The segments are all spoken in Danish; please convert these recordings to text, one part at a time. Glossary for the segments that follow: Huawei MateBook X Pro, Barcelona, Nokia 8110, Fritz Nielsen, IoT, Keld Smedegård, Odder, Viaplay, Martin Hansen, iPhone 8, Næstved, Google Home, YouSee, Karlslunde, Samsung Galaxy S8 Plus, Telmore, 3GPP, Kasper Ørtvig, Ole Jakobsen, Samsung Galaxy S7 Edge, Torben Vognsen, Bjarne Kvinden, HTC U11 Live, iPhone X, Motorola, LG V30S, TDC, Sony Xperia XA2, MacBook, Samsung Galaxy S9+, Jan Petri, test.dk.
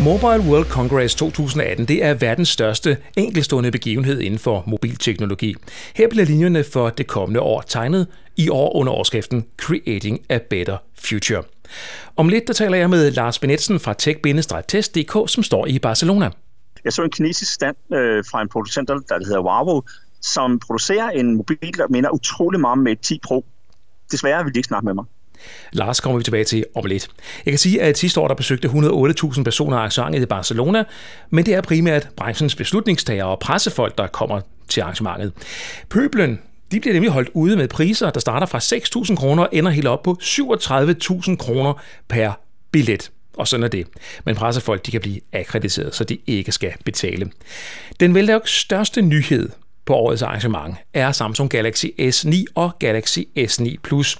Mobile World Congress 2018, det er verdens største enkeltstående begivenhed inden for mobilteknologi. Her bliver linjerne for det kommende år tegnet i år under overskriften Creating a Better Future. Om lidt der taler jeg med Lars Bennetzen fra tech-test.dk, som står i Barcelona. Jeg så en kinesisk stand fra en producent, der hedder Huawei, som producerer en mobil, der minder utrolig meget med 10 Pro. Desværre vil de ikke snakke med mig. Lars kommer vi tilbage til om lidt. Jeg kan sige, at sidste år der besøgte 108.000 personer arrangementet i Barcelona, men det er primært branchens beslutningstagere og pressefolk, der kommer til arrangementet. Pøblen, de bliver nemlig holdt ude med priser, der starter fra 6.000 kroner og ender helt op på 37.000 kroner per billet. Og sådan er det. Men pressefolk, de kan blive akkrediteret, så de ikke skal betale. Den vel nok største nyhed på årets arrangement er Samsung Galaxy S9 og Galaxy S9+.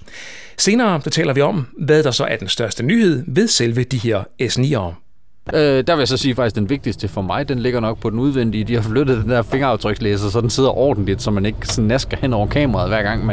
Senere taler vi om, hvad der så er den største nyhed ved selve de her S9'ere. Der vil jeg så sige faktisk, den vigtigste for mig, den ligger nok på den udvendige. De har flyttet den der fingeraftrykslæser, så den sidder ordentligt, så man ikke snasker hen over kameraet, hver gang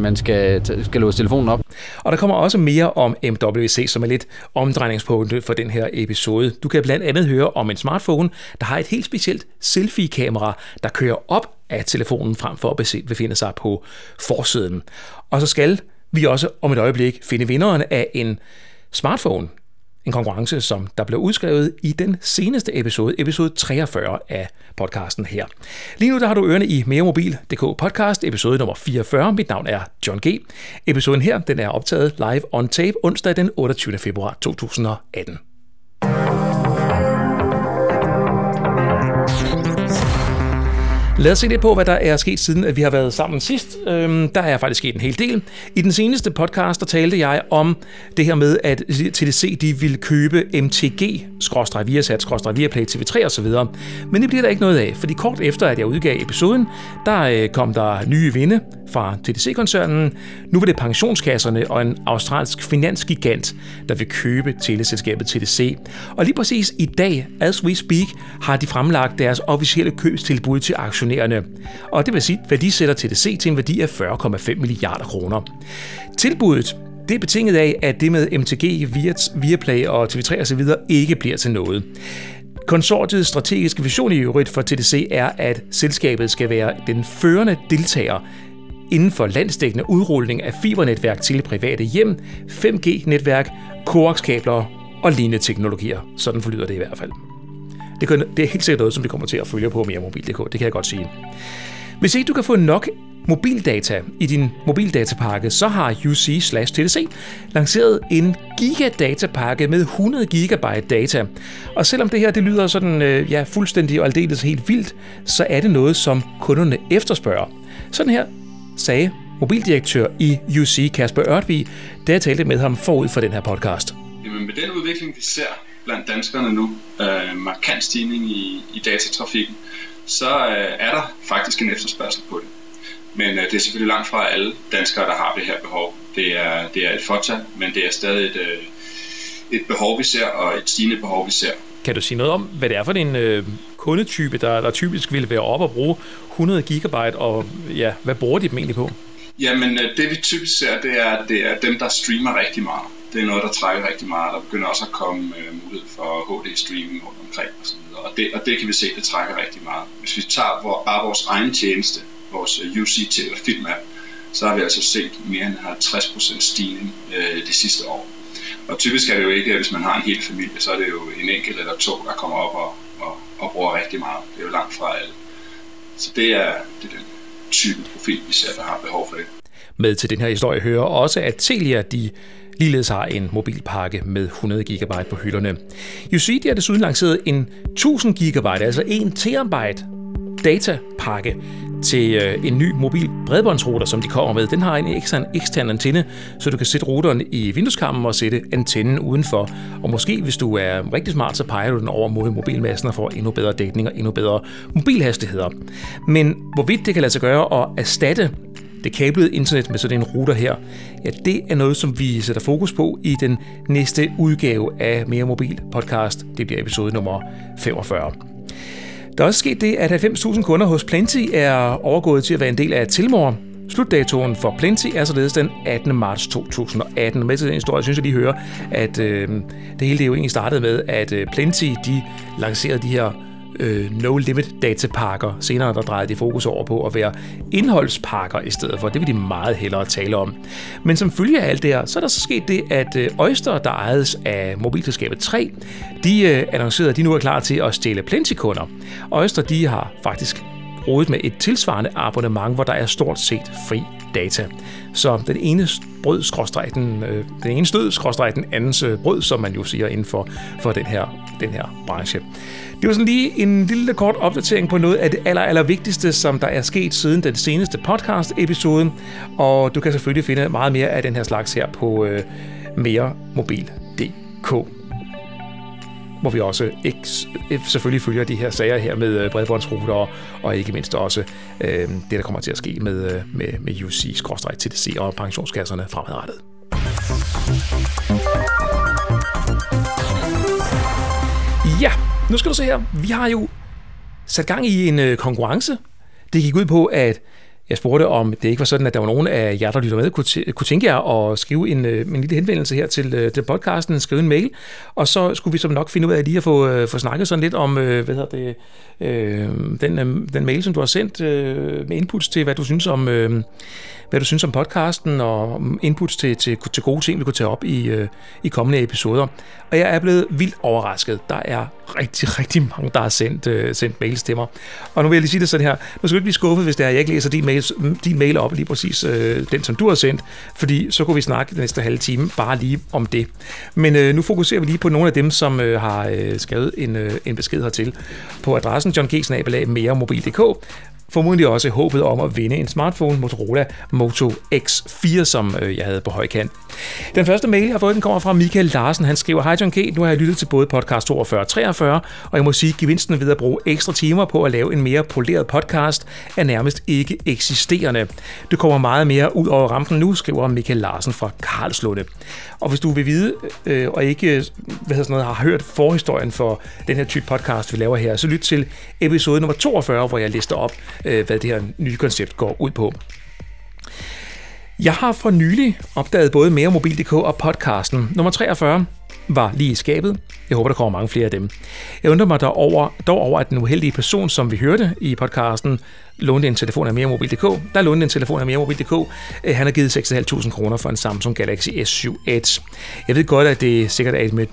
man skal låse telefonen op. Og der kommer også mere om MWC, som er lidt omdrejningspunktet for den her episode. Du kan blandt andet høre om en smartphone, der har et helt specielt selfie-kamera, der kører op af telefonen frem for at befinde sig på forsiden. Og så skal vi også om et øjeblik finde vinderen af en smartphone. En konkurrence, som der blev udskrevet i den seneste episode 43 af podcasten her. Lige nu der har du ørerne i meremobil.dk podcast, episode nummer 44. Mit navn er John G. Episoden her den er optaget live on tape onsdag den 28. februar 2018. Lad os se lidt på, hvad der er sket siden, at vi har været sammen sidst. Der er faktisk sket en hel del. I den seneste podcast, der talte jeg om det her med, at TDC de ville købe MTG, Viasat, Viaplay, TV3 osv. Men det bliver der ikke noget af, fordi kort efter, at jeg udgav episoden, der kom der nye vinde fra TDC-koncernen. Nu var det pensionskasserne og en australsk finansgigant, der vil købe teleselskabet TDC. Og lige præcis i dag, as we speak, har de fremlagt deres officielle købstilbud til aktionærerne. Og det vil sige, at værdisætter TDC til en værdi af 40,5 milliarder kroner. Tilbuddet det er betinget af, at det med MTG, Viaplay og TV3 osv. ikke bliver til noget. Konsortiets strategiske vision i øvrigt for TDC er, at selskabet skal være den førende deltager inden for landsdækkende udrulning af fibernetværk til private hjem, 5G-netværk, koaxkabler og lignende teknologier. Sådan forlyder det i hvert fald. Det er helt sikkert noget, som vi kommer til at følge på meremobil.dk, det kan jeg godt sige. Hvis ikke du kan få nok mobildata i din mobildatapakke, så har YouSee/TDC lanceret en gigadatapakke med 100 GB data. Og selvom det her det lyder sådan, fuldstændig og aldeles helt vildt, så er det noget, som kunderne efterspørger. Sådan her sagde mobildirektør i YouSee, Kasper Ørtvig, da jeg talte med ham forud for den her podcast. Jamen med den udvikling, vi ser blandt danskerne nu, markant stigning i datatrafikken, så er der faktisk en efterspørgsel på det. Men det er selvfølgelig langt fra alle danskere, der har det her behov. Det er et fortsat, men det er stadig et behov, vi ser, og et stigende behov, vi ser. Kan du sige noget om, hvad det er for en kundetype, der typisk vil være oppe og bruge 100 gigabyte, og ja, hvad bruger de dem egentlig på? Jamen, det vi typisk ser, det er dem, der streamer rigtig meget. Det er noget, der trækker rigtig meget. Der begynder også at komme mulighed for HD-streaming rundt omkring og så videre. Og det kan vi se, det trækker rigtig meget. Hvis vi tager bare vores egen tjeneste, vores YouSee eller filmapp, så har vi altså set mere end 50% stigning det sidste år. Og typisk er det jo ikke, hvis man har en hel familie, så er det jo en enkelt eller to, der kommer op og bruger rigtig meget. Det er jo langt fra alle. Så det er den type profil, vi ser, der har behov for det. Med til den her historie hører også, at Telia, de ligeledes har en mobilpakke med 100 GB på hylderne. YouSee har desuden lanceret en 1000 GB, altså 1 terabyte datapakke til en ny mobil bredbåndsrouter, som de kommer med. Den har en ekstern antenne, så du kan sætte routeren i vindueskarmen og sætte antennen udenfor. Og måske, hvis du er rigtig smart, så peger du den over mod mobilmasten og får endnu bedre dækning og endnu bedre mobilhastigheder. Men hvorvidt det kan lade sig gøre at erstatte det kablede internet med sådan en router her, ja, det er noget, som vi sætter fokus på i den næste udgave af Mere Mobil podcast. Det bliver episode nummer 45. Der er også sket det, at 90.000 kunder hos Plenty er overgået til at være en del af Telmore. Slutdatoen for Plenty er således den 18. marts 2018. Med til den historie synes jeg lige hører, at det hele det jo egentlig startede med, at Plenty de lancerede de her no-limit-datapakker. Senere der drejede de fokus over på at være indholdspakker i stedet for. Det vil de meget hellere tale om. Men som følge af alt det her, så er der så sket det, at Oister, der ejes af mobilselskabet 3, de annoncerede, at de nu er klar til at stjæle Plenty-kunder. Oister, de har faktisk rodet med et tilsvarende abonnement, hvor der er stort set fri data. Så den ene brød den ene stød skråstreg den andens brød, som man jo siger inden for den her branche. Det var sådan lige en lille kort opdatering på noget af det allervigtigste, som der er sket siden den seneste podcast-episode, og du kan selvfølgelig finde meget mere af den her slags her på meremobil.dk. Hvor vi også selvfølgelig følger de her sager her med bredbåndsruter og ikke mindst også det, der kommer til at ske med YouSee/TDC og pensionskasserne fremadrettet. Ja, nu skal du se her. Vi har jo sat gang i en konkurrence. Det gik ud på, at jeg spurgte, om det ikke var sådan, at der var nogen af jer, der lytter med, kunne tænke jer at skrive en lille henvendelse her til podcasten, skrive en mail, og så skulle vi som nok finde ud af lige at få snakket sådan lidt om den mail, som du har sendt med inputs til, hvad du synes om podcasten, og inputs til gode ting, vi kunne tage op i kommende episoder. Og jeg er blevet vildt overrasket. Der er rigtig, rigtig mange, der har sendt mails til mig. Og nu vil jeg lige sige det sådan her. Nu skal du ikke blive skuffet, hvis det er, jeg ikke læser din mail op, lige præcis den, som du har sendt, fordi så kunne vi snakke den næste halve time bare lige om det. Men nu fokuserer vi lige på nogle af dem, som har skrevet en besked hertil på adressen john.g@meremobil.dk. Formodentlig også håbet om at vinde en smartphone, Motorola Moto X4, som jeg havde på højkant. Den første mail, jeg har fået, den kommer fra Michael Larsen. Han skriver: Hej John K., nu har jeg lyttet til både podcast 42 og 43, og jeg må sige, at gevinsten ved at bruge ekstra timer på at lave en mere poleret podcast er nærmest ikke eksisterende. Det kommer meget mere ud over rampen nu, skriver Michael Larsen fra Karlslunde. Og hvis du vil vide, og ikke har hørt forhistorien for den her type podcast, vi laver her, så lyt til episode nummer 42, hvor jeg lister op, hvad det her nye koncept går ud på. Jeg har for nylig opdaget både meremobil.dk og podcasten. Nummer 43 var lige i skabet. Jeg håber, der kommer mange flere af dem. Jeg undrer mig dog over, at den uheldige person, som vi hørte i podcasten, lånte en telefon af meremobil.dk. Han har givet 6.500 kroner for en Samsung Galaxy S7 Edge. Jeg ved godt, at det sikkert er med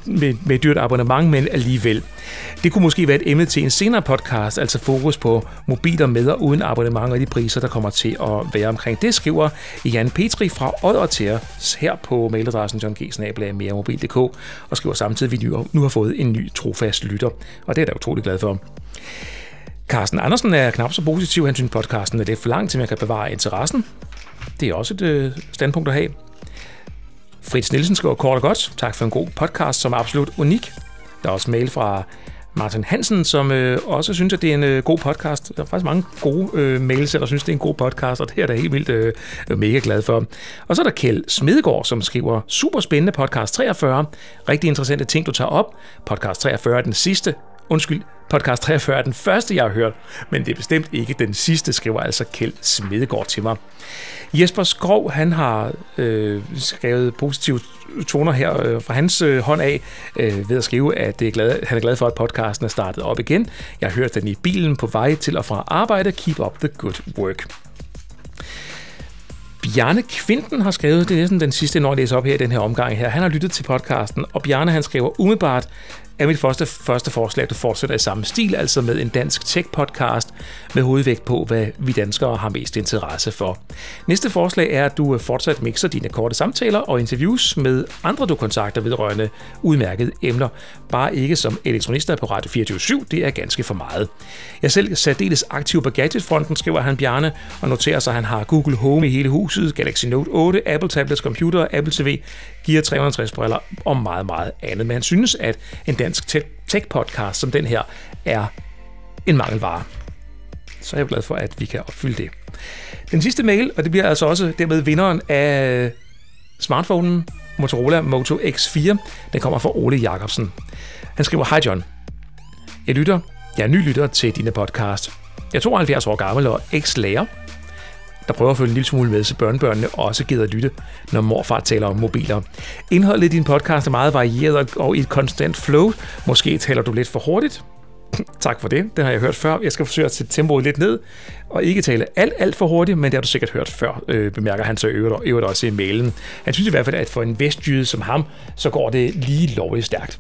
et dyrt abonnement, men alligevel. Det kunne måske være et emne til en senere podcast, altså fokus på mobiler med og uden abonnement og de priser, der kommer til at være omkring. Det skriver Jan Petri fra Odder til os her på mailadressen john.g@meremobil.dk og skriver samtidig, at vi nu har fået en ny trofast lytter, og det er jeg da utrolig glad for. Carsten Andersen er knap så positiv. Han synes, podcasten er lidt for langt, til man kan bevare interessen. Det er også et standpunkt at have. Fritz Nielsen skriver kort og godt: Tak for en god podcast, som er absolut unik. Der er også mail fra Martin Hansen, som også synes, at det er en god podcast. Der er faktisk mange gode mails, der synes, det er en god podcast, og det er der helt vildt mega glad for. Og så er der Keld Smedegård, som skriver: Super spændende podcast 43. Rigtig interessante ting, du tager op. Podcast 43 er den sidste. Podcast 43 er den første, jeg har hørt, men det er bestemt ikke den sidste, skriver altså Keld Smedegård til mig. Jesper Skrov, han har skrevet positive toner her fra hans hånd af ved at skrive, at han er glad for, at podcasten er startet op igen. Jeg har hørt den i bilen på vej til og fra arbejde. Keep up the good work. Bjarne Kvinden har skrevet, det er sådan den sidste, når jeg læser op her i den her omgang her. Han har lyttet til podcasten, og Bjarne, han skriver: Umiddelbart er mit første forslag, at du fortsætter i samme stil, altså med en dansk tech-podcast med hovedvægt på, hvad vi danskere har mest interesse for. Næste forslag er, at du fortsat mixer dine korte samtaler og interviews med andre, du kontakter vedrørende udmærkede emner. Bare ikke som elektronister på Radio 24/7, det er ganske for meget. Jeg selv særdeles aktiv på gadgetfronten, skriver han Bjarne, og noterer sig, at han har Google Home i hele huset, Galaxy Note 8, Apple Tablets, computer, Apple TV, Gear 360-briller og meget, meget andet. Men han synes, at en dansk tech-podcast som den her er en mangelvare. Så er jeg glad for, at vi kan opfylde det. Den sidste mail, og det bliver altså også dermed vinderen af smartphonen Motorola Moto X4, den kommer fra Ole Jakobsen. Han skriver: Hej John, jeg er nylytter til dine podcast. Jeg er 72 år gammel og ex-lærer. der prøver at følge en lille smule med, så børnebørnene også gider at lytte, når morfar taler om mobiler. Indholdet i din podcast er meget varieret og i et konstant flow. Måske taler du lidt for hurtigt. Tak for det. Det har jeg hørt før. Jeg skal forsøge at sætte tempoet lidt ned og ikke tale alt for hurtigt, men det har du sikkert hørt før, bemærker han så øvrigt også i mailen. Han synes i hvert fald, at for en vestjyde som ham, så går det lige lovligt stærkt.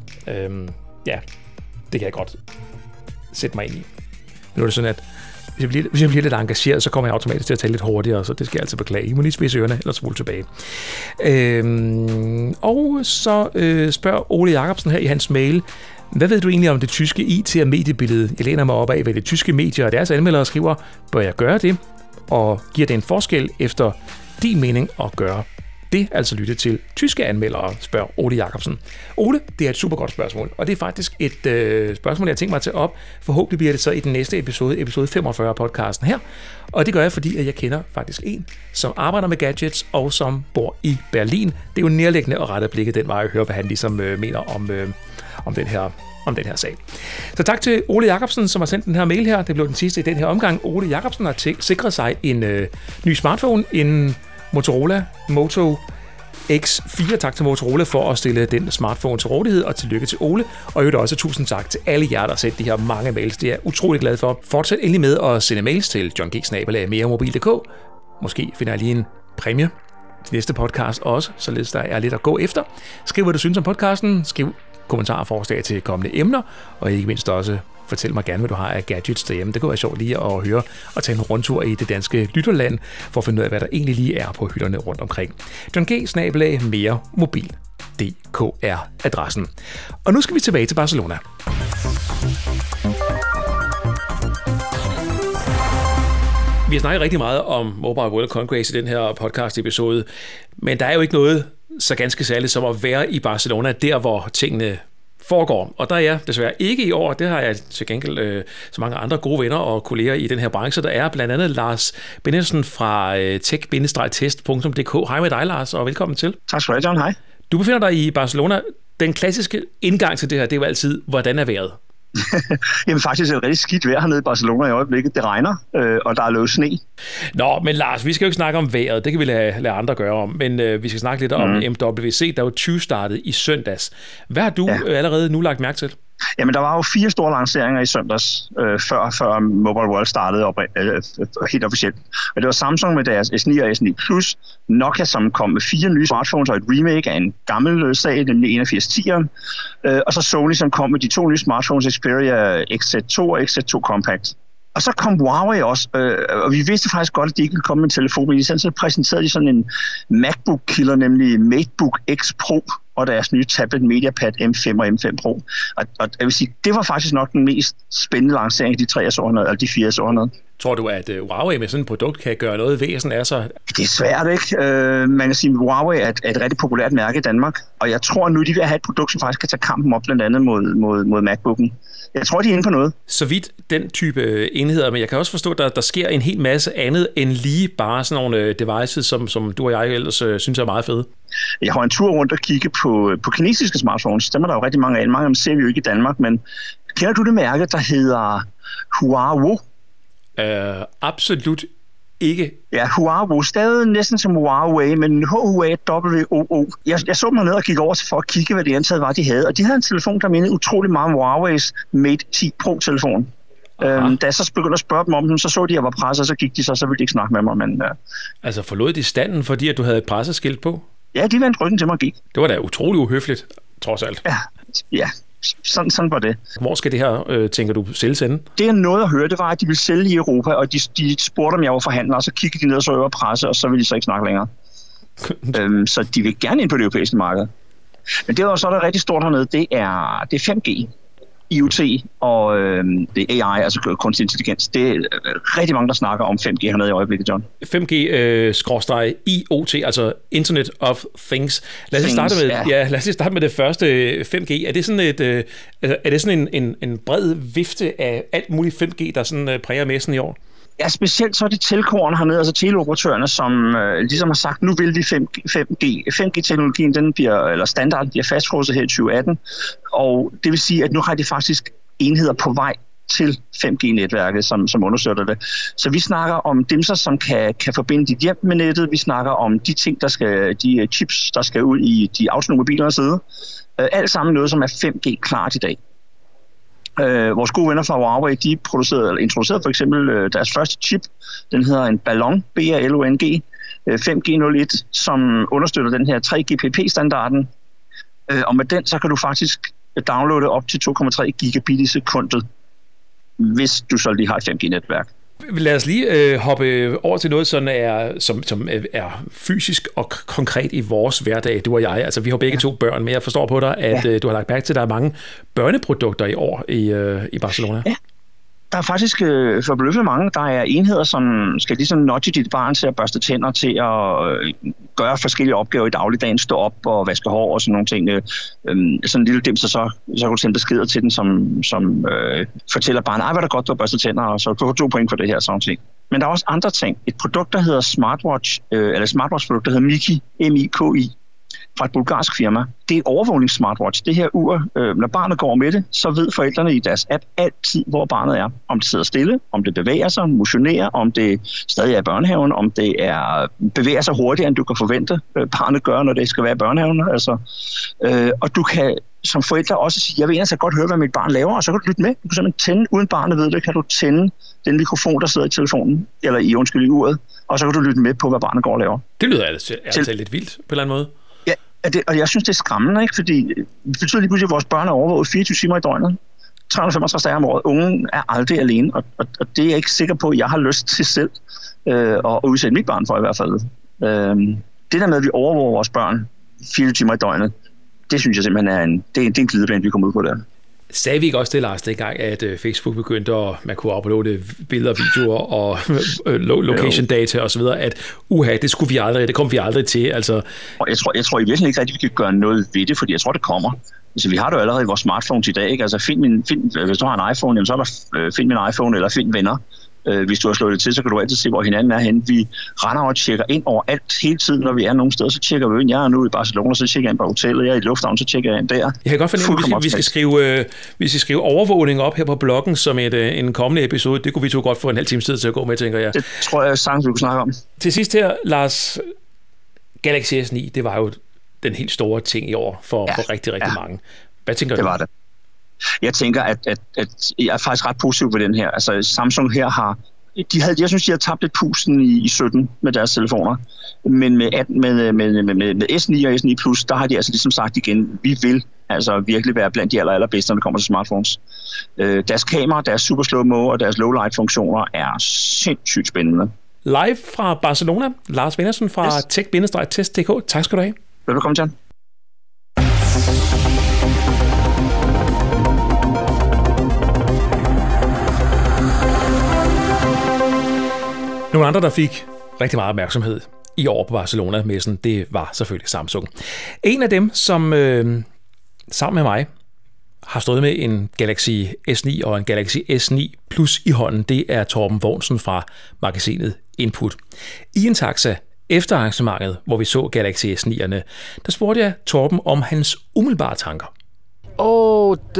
Ja, det kan jeg godt sætte mig ind i. Nu er det sådan, at hvis jeg bliver lidt engageret, så kommer jeg automatisk til at tale lidt hurtigere, så det skal jeg altså beklage. I må lige spidse ørerne, eller smule tilbage. Og så spørger Ole Jakobsen her i hans mail, hvad ved du egentlig om det tyske IT- og mediebillede? Jeg læner mig op af, hvad det tyske medier og deres anmeldere skriver. Bør jeg gøre det? Og giver det en forskel efter din mening at gøre det? Altså lytte til tyske anmeldere, spørger Ole Jakobsen. Ole, det er et super godt spørgsmål, og det er faktisk et spørgsmål, jeg har tænkt mig at tage op. Forhåbentlig bliver det så i den næste episode 45 af podcasten her. Og det gør jeg, fordi at jeg kender faktisk en, som arbejder med gadgets og som bor i Berlin. Det er jo nærliggende at rette blikket den vej og høre, hvad han ligesom mener om den her sag. Så tak til Ole Jakobsen, som har sendt den her mail her. Det blev den sidste i den her omgang. Ole Jakobsen har sikret sig en ny smartphone, en Motorola Moto X4. Tak til Motorola for at stille den smartphone til rådighed, og tillykke til Ole. Og jo, også tusind tak til alle jer, der har sendt de her mange mails. Det er jeg utrolig glad for. Fortsæt endelig med at sende mails til johng@meremobil.dk. Måske finder jeg lige en præmie til næste podcast også, således der er lidt at gå efter. Skriv, hvad du synes om podcasten. Skriv kommentarer og forslag til kommende emner, og ikke mindst også fortæl mig gerne, hvad du har af gadgets derhjemme. Det kunne være sjovt lige at høre og tage en rundtur i det danske lytterland, for at finde ud af, hvad der egentlig lige er på hylderne rundt omkring. johng@meremobil.dk er adressen. Og nu skal vi tilbage til Barcelona. Vi har snakket rigtig meget om Mobile World Congress i den her podcast-episode, men der er jo ikke noget så ganske særligt som at være i Barcelona, der hvor tingene foregår. Og der er jeg desværre ikke i år, det har jeg til gengæld så mange andre gode venner og kolleger i den her branche, der er blandt andet Lars Bennetzen fra tech-test.dk. Hej med dig, Lars, og velkommen til. Tak skal du have, John. Hej. Du befinder dig i Barcelona. Den klassiske indgang til det her, det er jo altid, hvordan er vejret? Jamen faktisk er det rigtig skidt vejr hernede i Barcelona i øjeblikket. Det regner, og der er løs sne. Nå, men Lars, vi skal jo ikke snakke om vejret. Det kan vi lade andre gøre om. Men vi skal snakke lidt om MWC, der jo 20 startede i søndags. Hvad har du allerede nu lagt mærke til? Jamen, der var jo 4 store lanceringer i søndags, før Mobile World startede helt officielt. Og det var Samsung med deres S9 og S9+, Nokia, som kom med 4 nye smartphones og et remake af en gammel sag, nemlig 8110'eren, og så Sony, som kom med de 2 nye smartphones, Xperia XA2 og XA2 Compact. Og så kom Huawei også, og vi vidste faktisk godt, at de ikke ville komme med en telefon, men i stedet så præsenterede de sådan en MacBook-killer, nemlig MateBook X Pro, og deres nye tablet MediaPad M5 og M5 Pro. Og jeg vil sige, det var faktisk nok den mest spændende lancering af de 3 århundrede, eller de 4 århundrede. Tror du, at Huawei med sådan et produkt kan gøre noget væsen af sig? Det er svært, ikke? Man kan sige, at Huawei er et rigtig populært mærke i Danmark, og jeg tror nu, de vil have et produkt, som faktisk kan tage kampen op, blandt andet mod MacBooken. Jeg tror, de er inde på noget. Så vidt den type enheder, men jeg kan også forstå, at der sker en hel masse andet end lige bare sådan nogle devices, som du og jeg ellers synes er meget fede. Jeg har en tur rundt og kigge på kinesiske smartphones. Dem er der jo rigtig mange af. Mange af dem ser vi jo ikke i Danmark, men kender du det mærke, der hedder Huawei? Absolut ikke. Ja, Huawei. Stadig næsten som Huawei, men H-U-A-W-O-O. Jeg så mig ned og gik over for at kigge, hvad det antaget var, de havde. Og de havde en telefon, der mindede utrolig meget om Huawei's Mate 10 Pro-telefon. Da jeg så begyndte at spørge dem om den, så de, at jeg var presset, og så gik de så ville de ikke snakke med mig. Men, altså forlod de standen, fordi at du havde et presseskilt på? Ja, de vendte ryggen til mig og gik. Det var da utrolig uhøfligt, trods alt. Ja. Sådan var det. Hvor skal det her, tænker du, sælges henne? Det jeg nåede at høre, det var, at de ville sælge i Europa, og de spurgte, om jeg var forhandler, og så kiggede de ned og så øver presse, og så ville de så ikke snakke længere. Så de vil gerne ind på det europæiske marked. Men det, der så er rigtig stort hernede, det er 5G, IoT og det AI, altså kunstig intelligens. Det er rigtig mange, der snakker om 5G hernede i øjeblikket, John. 5G-IoT, altså Internet of Things. Lad os starte med det første, 5G. Er det sådan en bred vifte af alt muligt 5G, der sådan præger messen i år? Ja, specielt så er det telkoerne hernede, altså teleoperatørerne, som ligesom har sagt, nu vil vi 5G. 5G-teknologien, den bliver, eller standarden bliver fastfrosset her i 2018, og det vil sige, at nu har de faktisk enheder på vej til 5G-netværket, som understøtter det. Så vi snakker om dimser, som kan forbinde dit hjem med nettet. Vi snakker om de ting, de chips, der skal ud i de autonome biler og sidde. Alt sammen noget, som er 5G-klart i dag. Vores gode venner fra Huawei, de introducerede for eksempel deres første chip. Den hedder en Ballon, B-A-L-O-N-G, 5G01, som understøtter den her 3GPP-standarden. Og med den, så kan du faktisk downloade op til 2,3 gigabit i sekundet, hvis du så lige har et 5G-netværk. Lad os lige hoppe over til noget, som er fysisk og konkret i vores hverdag, du og jeg. Altså, vi har begge to børn, men jeg forstår på dig, at du har lagt mærke til, at der er mange børneprodukter i år i Barcelona. Ja. Der er faktisk forbløffende mange. Der er enheder, som skal ligesom nudge dit barn til at børste tænder, til at gøre forskellige opgaver i dagligdagen, stå op og vaske hår og sådan nogle ting. Sådan en lille dimser, så kan du sende beskeder til den, som fortæller barnet, ej, hvad der godt, du har børstet tænder, og så du får 2 point for det her, sådan ting. Men der er også andre ting. Et produkt, der hedder Smartwatch, eller smartwatch-produkt, der hedder Miki, M-I-K-I, fra et bulgarsk firma. Det er et overvågningssmartwatch. Det her ur, når barnet går med det, så ved forældrene i deres app altid, hvor barnet er. Om det sidder stille, om det bevæger sig, motionerer, om det stadig er i børnehaven, om det bevæger sig hurtigere, end du kan forvente, barnet gør, når det skal være i børnehaven. Altså. Og du kan som forældre også sige, jeg vil egentlig så godt høre, hvad mit barn laver, og så kan du lytte med. Du kan simpelthen tænde, uden barnet ved det, kan du tænde den mikrofon, der sidder i telefonen, eller i uret, og så kan du lytte med på, hvad barnet går og laver. Det lyder altså lidt vildt på en eller anden måde. Og jeg synes, det er skræmmende, ikke? Fordi det betyder lige pludselig, at vores børn er overvåget 24 timer i døgnet, 365 dage om året. Ungen er aldrig alene, og det er jeg ikke sikker på, at jeg har lyst til selv at udsætte mit barn for i hvert fald. Det der med, at vi overvåger vores børn 24 timer i døgnet, det synes jeg simpelthen er en glidebane, vi kommer ud på der. Sagde vi ikke også det, Lars, dengang, at Facebook begyndte at man kunne uploade billeder, videoer og location data osv., at det skulle vi aldrig, det kom vi aldrig til. Altså. Jeg tror i virkeligheden ikke, at vi kan gøre noget ved det, fordi jeg tror, det kommer. Altså, vi har det jo allerede i vores smartphones i dag, ikke? Altså, hvis du har en iPhone, jamen, så er der find min iPhone eller find venner. Hvis du har slået det til, så kan du altid se, hvor hinanden er henne. Vi render og tjekker ind over alt hele tiden, når vi er nogen steder. Så tjekker vi ind. Jeg er nu i Barcelona, så tjekker jeg ind på hotellet. Jeg er i lufthavnen, så tjekker jeg ind der. Jeg kan godt fornemme, at vi skal skrive overvågning op her på bloggen som en kommende episode. Det kunne vi to godt få en halv time tid til at gå med, tænker jeg. Det tror jeg sagtens, vi kunne snakke om. Til sidst her, Lars, Galaxy S9, det var jo den helt store ting i år for rigtig, rigtig mange. Hvad tænker du? Det var det. Jeg tænker, at jeg er faktisk ret positiv ved den her. Altså Samsung her jeg synes, de har tabt et pusten i 17 med deres telefoner. Men med S9 og S9 Plus, der har de altså ligesom sagt igen, vi vil altså virkelig være blandt de allerbedste, når det kommer til smartphones. Deres kamera, deres super slow mo og deres low light funktioner er sindssygt spændende. Live fra Barcelona, Lars Bennetzen fra tech-test.dk. Tak skal du have. Velkommen til. Nogle andre, der fik rigtig meget opmærksomhed i år på Barcelona-messen, det var selvfølgelig Samsung. En af dem, som sammen med mig har stået med en Galaxy S9 og en Galaxy S9 Plus i hånden, det er Torben Vognsen fra magasinet Input. I en taxa efter arrangementet, hvor vi så Galaxy S9'erne, der spurgte jeg Torben om hans umiddelbare tanker. Det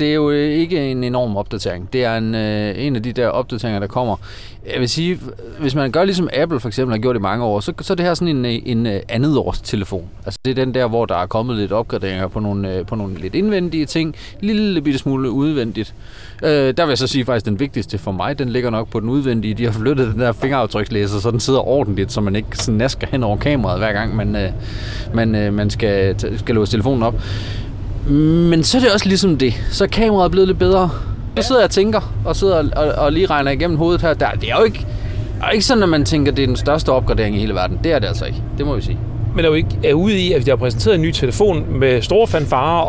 er jo ikke en enorm opdatering. Det er en af de der opdateringer, der kommer. Jeg vil sige, hvis man gør ligesom Apple for eksempel har gjort i mange år, så er det her sådan en andet års telefon. Altså det er den der, hvor der er kommet lidt opgraderinger på nogle lidt indvendige ting, lille bitte smule udvendigt. Der vil jeg så sige faktisk den vigtigste for mig, den ligger nok på den udvendige. De har flyttet den der fingeraftrykslæser, så den sidder ordentligt, så man ikke snasker hen over kameraet hver gang man skal låse telefonen op. Men så er det også ligesom det. Så er kameraet blevet lidt bedre. Så sidder jeg og tænker, og lige regner igennem hovedet her. Det er jo ikke sådan, at man tænker, at det er den største opgradering i hele verden. Det er det altså ikke. Det må vi sige. Men er jo ikke ude i, at de har præsenteret en ny telefon med store fanfarer,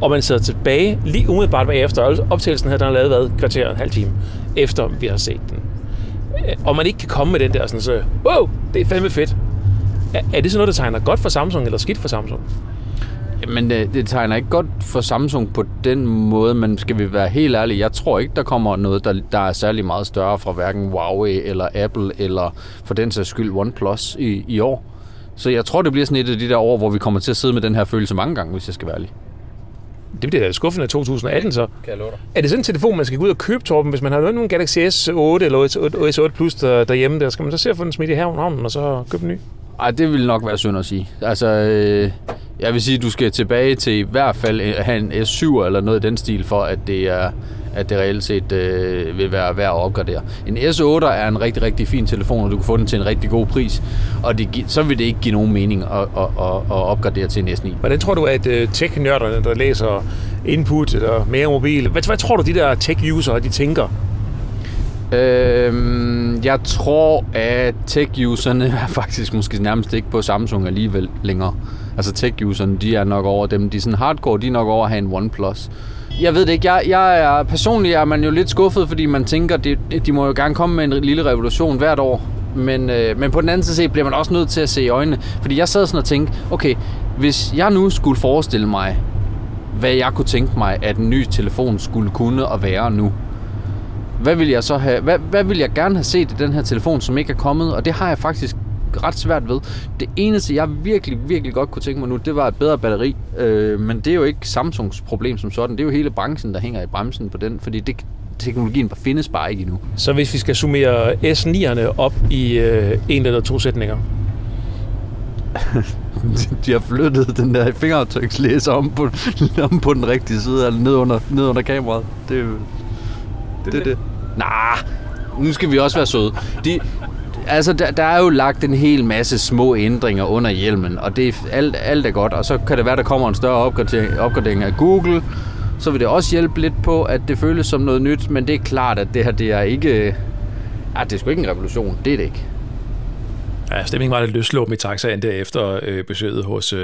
og man sidder tilbage lige umiddelbart bagefter. Optagelsen her, den har lavet kvarter, en halv time, efter vi har set den. Og man ikke kan komme med den der sådan, så wow, det er fandme fedt. Er det sådan noget, der tegner godt for Samsung, eller skidt for Samsung? Men det tegner ikke godt for Samsung på den måde, men skal vi være helt ærlige, jeg tror ikke, der kommer noget, der er særlig meget større fra hverken Huawei eller Apple, eller for den sags skyld OnePlus i år. Så jeg tror, det bliver sådan et af de der år, hvor vi kommer til at sidde med den her følelse mange gange, hvis jeg skal være ærlig. Det bliver skuffende 2018, så. Er det sådan en telefon, man skal gå ud og købe, Torben, hvis man har nogen Galaxy S8 eller S8 Plus derhjemme? Der skal man så se at få den smidt i havnen og så købe en ny? Ej, det vil nok være synd at sige. Altså, jeg vil sige, at du skal tilbage til i hvert fald at have en S7 eller noget i den stil, for at det er... at det reelt set vil være værd at opgradere. En S8 er en rigtig, rigtig fin telefon, og du kan få den til en rigtig god pris, og så vil det ikke give nogen mening at opgradere til en S9. Hvordan tror du, at tech-nørderne, der læser Input eller mere mobil, hvad tror du, de der tech-usere, de tænker? Jeg tror, at tech-userne er faktisk måske nærmest ikke på Samsung alligevel længere. Altså tech-userne, de er nok over dem. De er sådan hardcore, de er nok over at have en OnePlus. Jeg ved det ikke. Personligt er man jo lidt skuffet, fordi man tænker, de må jo gerne komme med en lille revolution hvert år. Men på den anden side bliver man også nødt til at se i øjnene. Fordi jeg sad sådan og tænkte, okay, hvis jeg nu skulle forestille mig, hvad jeg kunne tænke mig, at en ny telefon skulle kunne og være nu. Hvad vil jeg så have? Hvad vil jeg gerne have set i den her telefon, som ikke er kommet? Og det har jeg faktisk ret svært ved. Det eneste, jeg virkelig, virkelig godt kunne tænke mig nu, det var et bedre batteri. Men det er jo ikke Samsungs problem som sådan. Det er jo hele branchen, der hænger i bremsen på den, fordi teknologien findes bare ikke endnu. Så hvis vi skal summere S9'erne op i en eller to sætninger? De har flyttet den der fingeraftrykslæser om på den rigtige side, eller ned under kameraet. Det. Nah, nu skal vi også være søde. Altså, der er jo lagt en hel masse små ændringer under hjelmen, og det er alt er godt. Og så kan det være, der kommer en større opgradering af Google. Så vil det også hjælpe lidt på, at det føles som noget nyt, men det er klart, at det her, det er ikke... Ja, det er sgu ikke en revolution. Det er det ikke. Ja, stemningen var lidt løsslåben i taxaen derefter besøget hos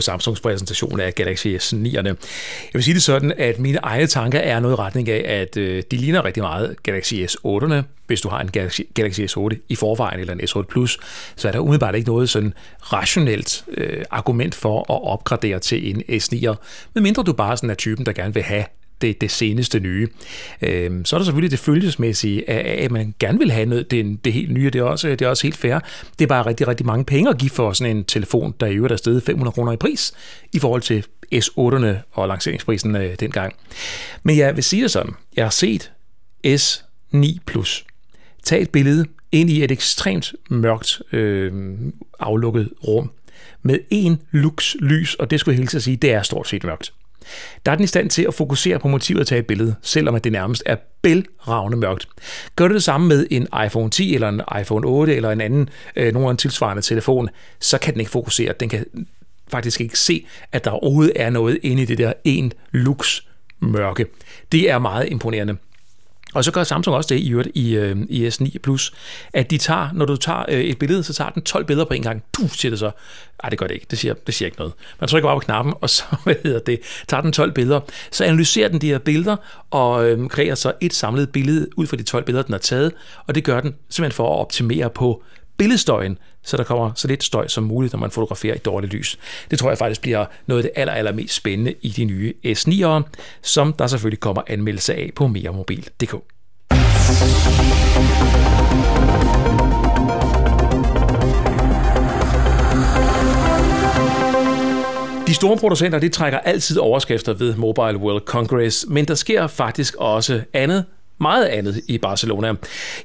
Samsungs præsentation af Galaxy S9'erne. Jeg vil sige det sådan, at mine egne tanker er noget i retning af, at de ligner rigtig meget Galaxy S8'erne. Hvis du har en Galaxy S8 i forvejen eller en S8 Plus, så er der umiddelbart ikke noget sådan rationelt argument for at opgradere til en S9'er, medmindre du bare sådan er typen, der gerne vil have det seneste nye. Så er der selvfølgelig det følelsesmæssige, at man gerne vil have noget, det helt nye, det er også helt fair. Det er bare rigtig, rigtig mange penge at give for sådan en telefon, der i øvrigt er steget 500 kroner i pris, i forhold til S8'erne og lanceringsprisen dengang. Men jeg vil sige det sådan, jeg har set S9+. Tag et billede ind i et ekstremt mørkt aflukket rum, med én lux lys, og det skulle jeg hilse at sige, det er stort set mørkt. Der er den i stand til at fokusere på motivet og tage et billede, selvom det nærmest er bælragende mørkt. Gør du det samme med en iPhone 10 eller en iPhone 8 eller en anden nogenlunde tilsvarende telefon, så kan den ikke fokusere. Den kan faktisk ikke se, at der overhovedet er noget inde i det der en lux mørke. Det er meget imponerende. Og så gør Samsung også det i øvrigt i S9+, at de tager, når du tager et billede, så tager den 12 billeder på en gang. Du siger det så. Ej, det gør det ikke. Det siger ikke noget. Man trykker bare på knappen, og så tager den 12 billeder. Så analyserer den de her billeder, og kreerer så et samlet billede ud fra de 12 billeder, den har taget. Og det gør den simpelthen for at optimere på billedstøjen, så der kommer så lidt støj som muligt, når man fotograferer i dårligt lys. Det tror jeg faktisk bliver noget af det allermest spændende i de nye S9'ere, som der selvfølgelig kommer anmeldelse af på meremobil.dk. De store producenter, de trækker altid overskrifter ved Mobile World Congress, men der sker faktisk også meget andet i Barcelona.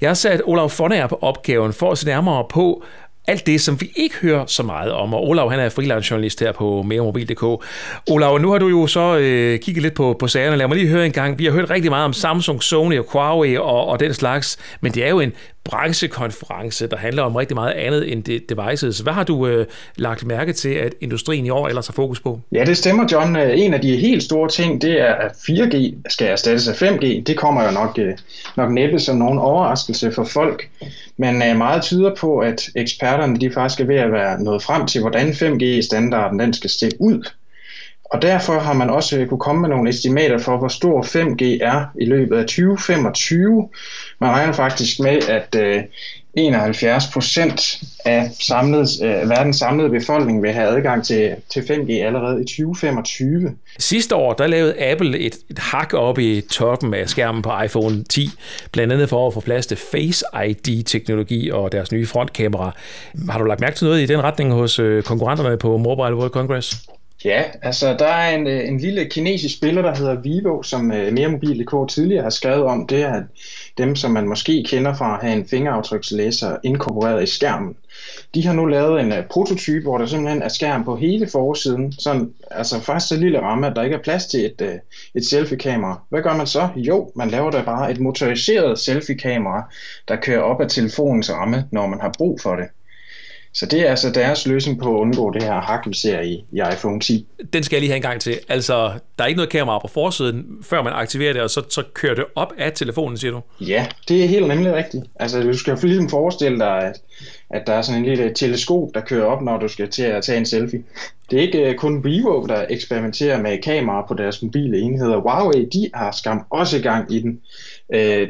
Jeg har sat Olaf Foner på opgaven for at se nærmere på alt det, som vi ikke hører så meget om. Og Olaf, han er freelancejournalist her på meremobil.dk. Olaf, nu har du jo så kigget lidt på sagerne. Lad mig lige høre en gang. Vi har hørt rigtig meget om Samsung, Sony og Huawei og den slags, men det er jo en branchekonference, der handler om rigtig meget andet end devices. Hvad har du lagt mærke til, at industrien i år ellers har fokus på? Ja, det stemmer, John. En af de helt store ting, det er, at 4G skal erstattes af 5G. Det kommer jo nok næppe som nogen overraskelse for folk. Men meget tyder på, at eksperterne de faktisk er ved at være nået frem til, hvordan 5G-standarden den skal se ud. Og derfor har man også kunne komme med nogle estimater for, hvor stor 5G er i løbet af 2025. Man regner faktisk med, at 71% af verdens samlede befolkning vil have adgang til 5G allerede i 2025. Sidste år, der lavede Apple et hak op i toppen af skærmen på iPhone 10, blandt andet for at få plads til Face ID-teknologi og deres nye frontkamera. Har du lagt mærke til noget i den retning hos konkurrenterne på Mobile World Congress? Ja, altså der er en lille kinesisk spiller, der hedder Vivo, som Meremobil.dk tidligere har skrevet om. Det er dem, som man måske kender fra at have en fingeraftrykslæser inkorporeret i skærmen. De har nu lavet en prototype, hvor der simpelthen er skærm på hele forsiden. Sådan, altså faktisk så lille ramme, at der ikke er plads til et selfie-kamera. Hvad gør man så? Jo, man laver da bare et motoriseret selfie-kamera, der kører op af telefonens ramme, når man har brug for det. Så det er altså deres løsning på at undgå det her hak, vi ser i iPhone 10. Den skal jeg lige have en gang til. Altså, der er ikke noget kamera på forsiden, før man aktiverer det, og så kører det op af telefonen, siger du? Ja, det er helt nemlig rigtigt. Altså, du skal jo ligesom forestille dig, at der er sådan en lille teleskop, der kører op, når du skal til at tage en selfie. Det er ikke kun Vivo, der eksperimenterer med kameraer på deres mobile enheder. Huawei, de har skam også gang i den.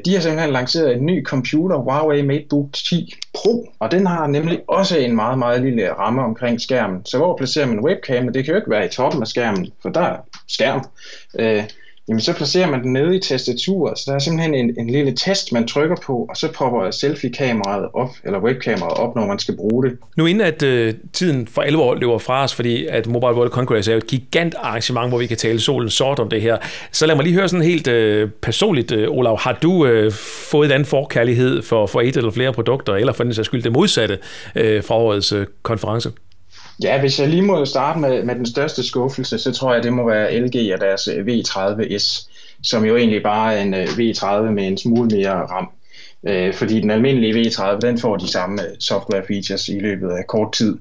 De har simpelthen lanceret en ny computer, Huawei MateBook X Pro, og den har nemlig også en meget, meget lille ramme omkring skærmen. Så hvor placerer man webcam? Det kan jo ikke være i toppen af skærmen, for der er skærm. Jamen så placerer man den nede i tastaturet, så der er simpelthen en lille tast, man trykker på, og så popper selfie-kameraet op, eller webkameraet op, når man skal bruge det. Nu inden at tiden for alvor løber fra os, fordi at Mobile World Congress er et gigant arrangement, hvor vi kan tale solen sort om det her, så lad mig lige høre sådan helt personligt, Olav, har du fået en anden forkærlighed for et eller flere produkter, eller for den sags skyld det modsatte fra årets konference? Ja, hvis jeg lige må starte med den største skuffelse, så tror jeg, det må være LG og deres V30S, som jo egentlig bare er en V30 med en smule mere RAM. Fordi den almindelige V30, den får de samme software features i løbet af kort tid.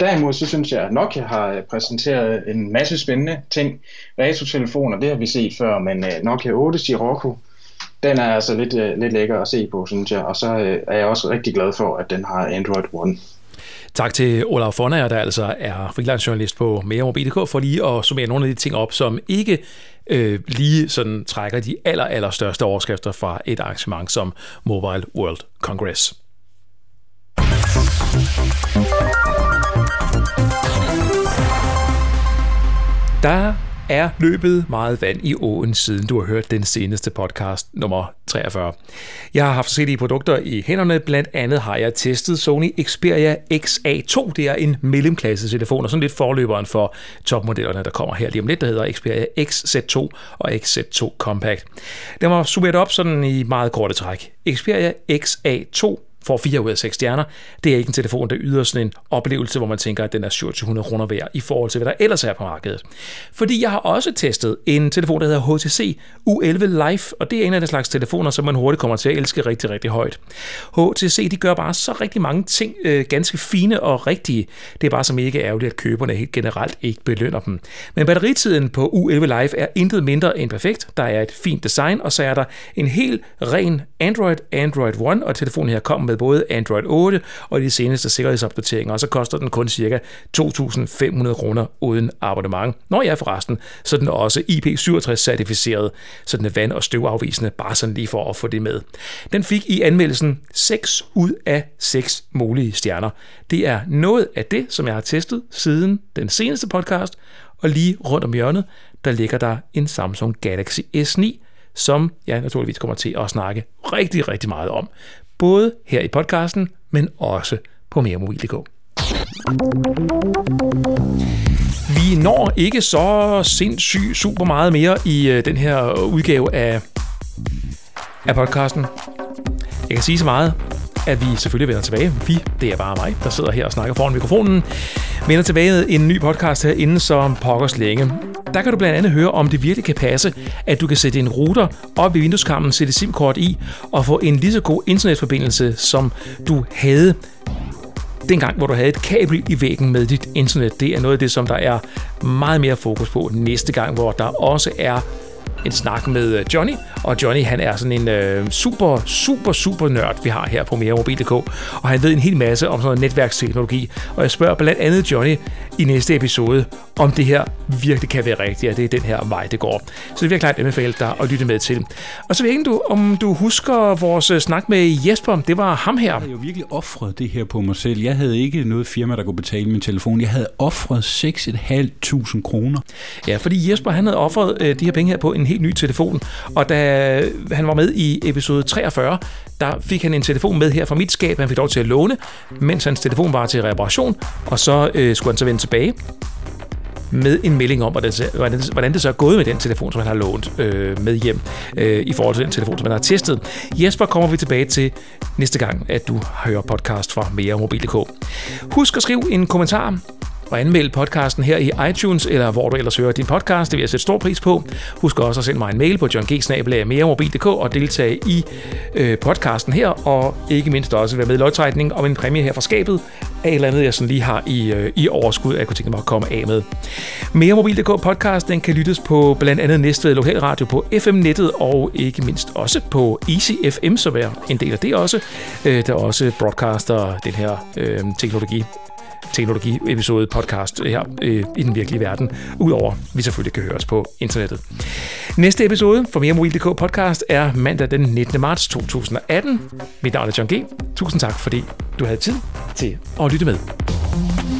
Derimod så synes jeg, at Nokia har præsenteret en masse spændende ting. Retro-telefoner, det har vi set før, men Nokia 8 Sirocco, den er altså lidt lækker at se på, synes jeg. Og så er jeg også rigtig glad for, at den har Android One. Tak til Olaf Foner, der altså er freelancejournalist på Meremobil.dk, for lige at summere nogle af de ting op, som ikke lige sådan trækker de allerstørste overskrifter fra et arrangement som Mobile World Congress. Der er løbet meget vand i åen, siden du har hørt den seneste podcast, nummer 43. Jeg har haft forskellige produkter i hænderne, blandt andet har jeg testet Sony Xperia XA2. Det er en mellemklasse telefon, og sådan lidt forløberen for topmodellerne, der kommer her lige om lidt, der hedder Xperia XZ2 og XZ2 Compact. Lad mig summere det op sådan i meget korte træk. Xperia XA2 får 4 ud af 6 stjerner. Det er ikke en telefon, der yder sådan en oplevelse, hvor man tænker, at den er 700 kroner værd i forhold til, hvad der ellers er på markedet. Fordi jeg har også testet en telefon, der hedder HTC U11 Live, og det er en af den slags telefoner, som man hurtigt kommer til at elske rigtig, rigtig højt. HTC, de gør bare så rigtig mange ting, ganske fine og rigtige. Det er bare så mega ærgerligt, at køberne helt generelt ikke belønner dem. Men batteritiden på U11 Live er intet mindre end perfekt. Der er et fint design, og så er der en helt ren Android One, og telefonen her kommer med både Android 8 og de seneste sikkerhedsopdateringer, og så koster den kun ca. 2.500 kroner uden abonnement. Når jeg forresten, så er den også IP67-certificeret, så den er vand- og støvafvisende, bare sådan lige for at få det med. Den fik i anmeldelsen 6 ud af 6 mulige stjerner. Det er noget af det, som jeg har testet siden den seneste podcast, og lige rundt om hjørnet, der ligger der en Samsung Galaxy S9, som jeg naturligvis kommer til at snakke rigtig, rigtig meget om. Både her i podcasten, men også på meremobil.dk. Vi når ikke så sindssygt super meget mere i den her udgave af podcasten. Jeg kan sige så meget, at vi selvfølgelig vender tilbage. Det er bare mig, der sidder her og snakker foran mikrofonen. Vender tilbage med en ny podcast herinde, som pokkers længe. Der kan du blandt andet høre, om det virkelig kan passe, at du kan sætte en router op i vindueskarmen, sætte SIM-kort i og få en lige så god internetforbindelse, som du havde dengang, hvor du havde et kabel i væggen med dit internet. Det er noget af det, som der er meget mere fokus på næste gang, hvor der også er en snak med Johnny, og Johnny han er sådan en super nørd, vi har her på meremobil.dk, og han ved en hel masse om sådan noget netværksteknologi, og jeg spørger blandt andet Johnny i næste episode, om det her virkelig kan være rigtigt, og det er den her vej, det går. Så det vil jeg klart anbefale dig at lytte med til. Og så ved jeg ikke, om du husker vores snak med Jesper, det var ham her. Jeg havde jo virkelig offret det her på mig selv. Jeg havde ikke noget firma, der kunne betale min telefon. Jeg havde offret 6.500 kroner. Ja, fordi Jesper han havde offret de her penge her på en helt ny telefon, og da han var med i episode 43, der fik han en telefon med her fra mit skab, han fik lov til at låne, mens hans telefon var til reparation, og så skulle han så vende tilbage. med en melding om, hvordan det så er gået med den telefon, som man har lånt med hjem, i forhold til den telefon, som man har testet. Jesper kommer vi tilbage til næste gang, at du hører podcast fra meremobil.dk. Husk at skrive en kommentar og anmeld podcasten her i iTunes, eller hvor du ellers hører din podcast. Det vil jeg sætte stor pris på. Husk også at sende mig en mail på johng@meremobil.dk og deltage i podcasten her, og ikke mindst også være med i lodtrækningen om en præmie her fra skabet, af et eller andet, jeg sådan lige har i overskud, at jeg kunne tænke mig at komme af med. Meremobil.dk podcast, den kan lyttes på blandt andet Næstved Lokalradio, på FM-nettet, og ikke mindst også på Easy FM, som er en del af det også, der også broadcaster den her teknologi-episode podcast her i den virkelige verden, udover vi selvfølgelig kan høre os på internettet. Næste episode for meremobil.dk podcast er mandag den 19. marts 2018. Mit navn er John G. Tusind tak, fordi du havde tid til at lytte med.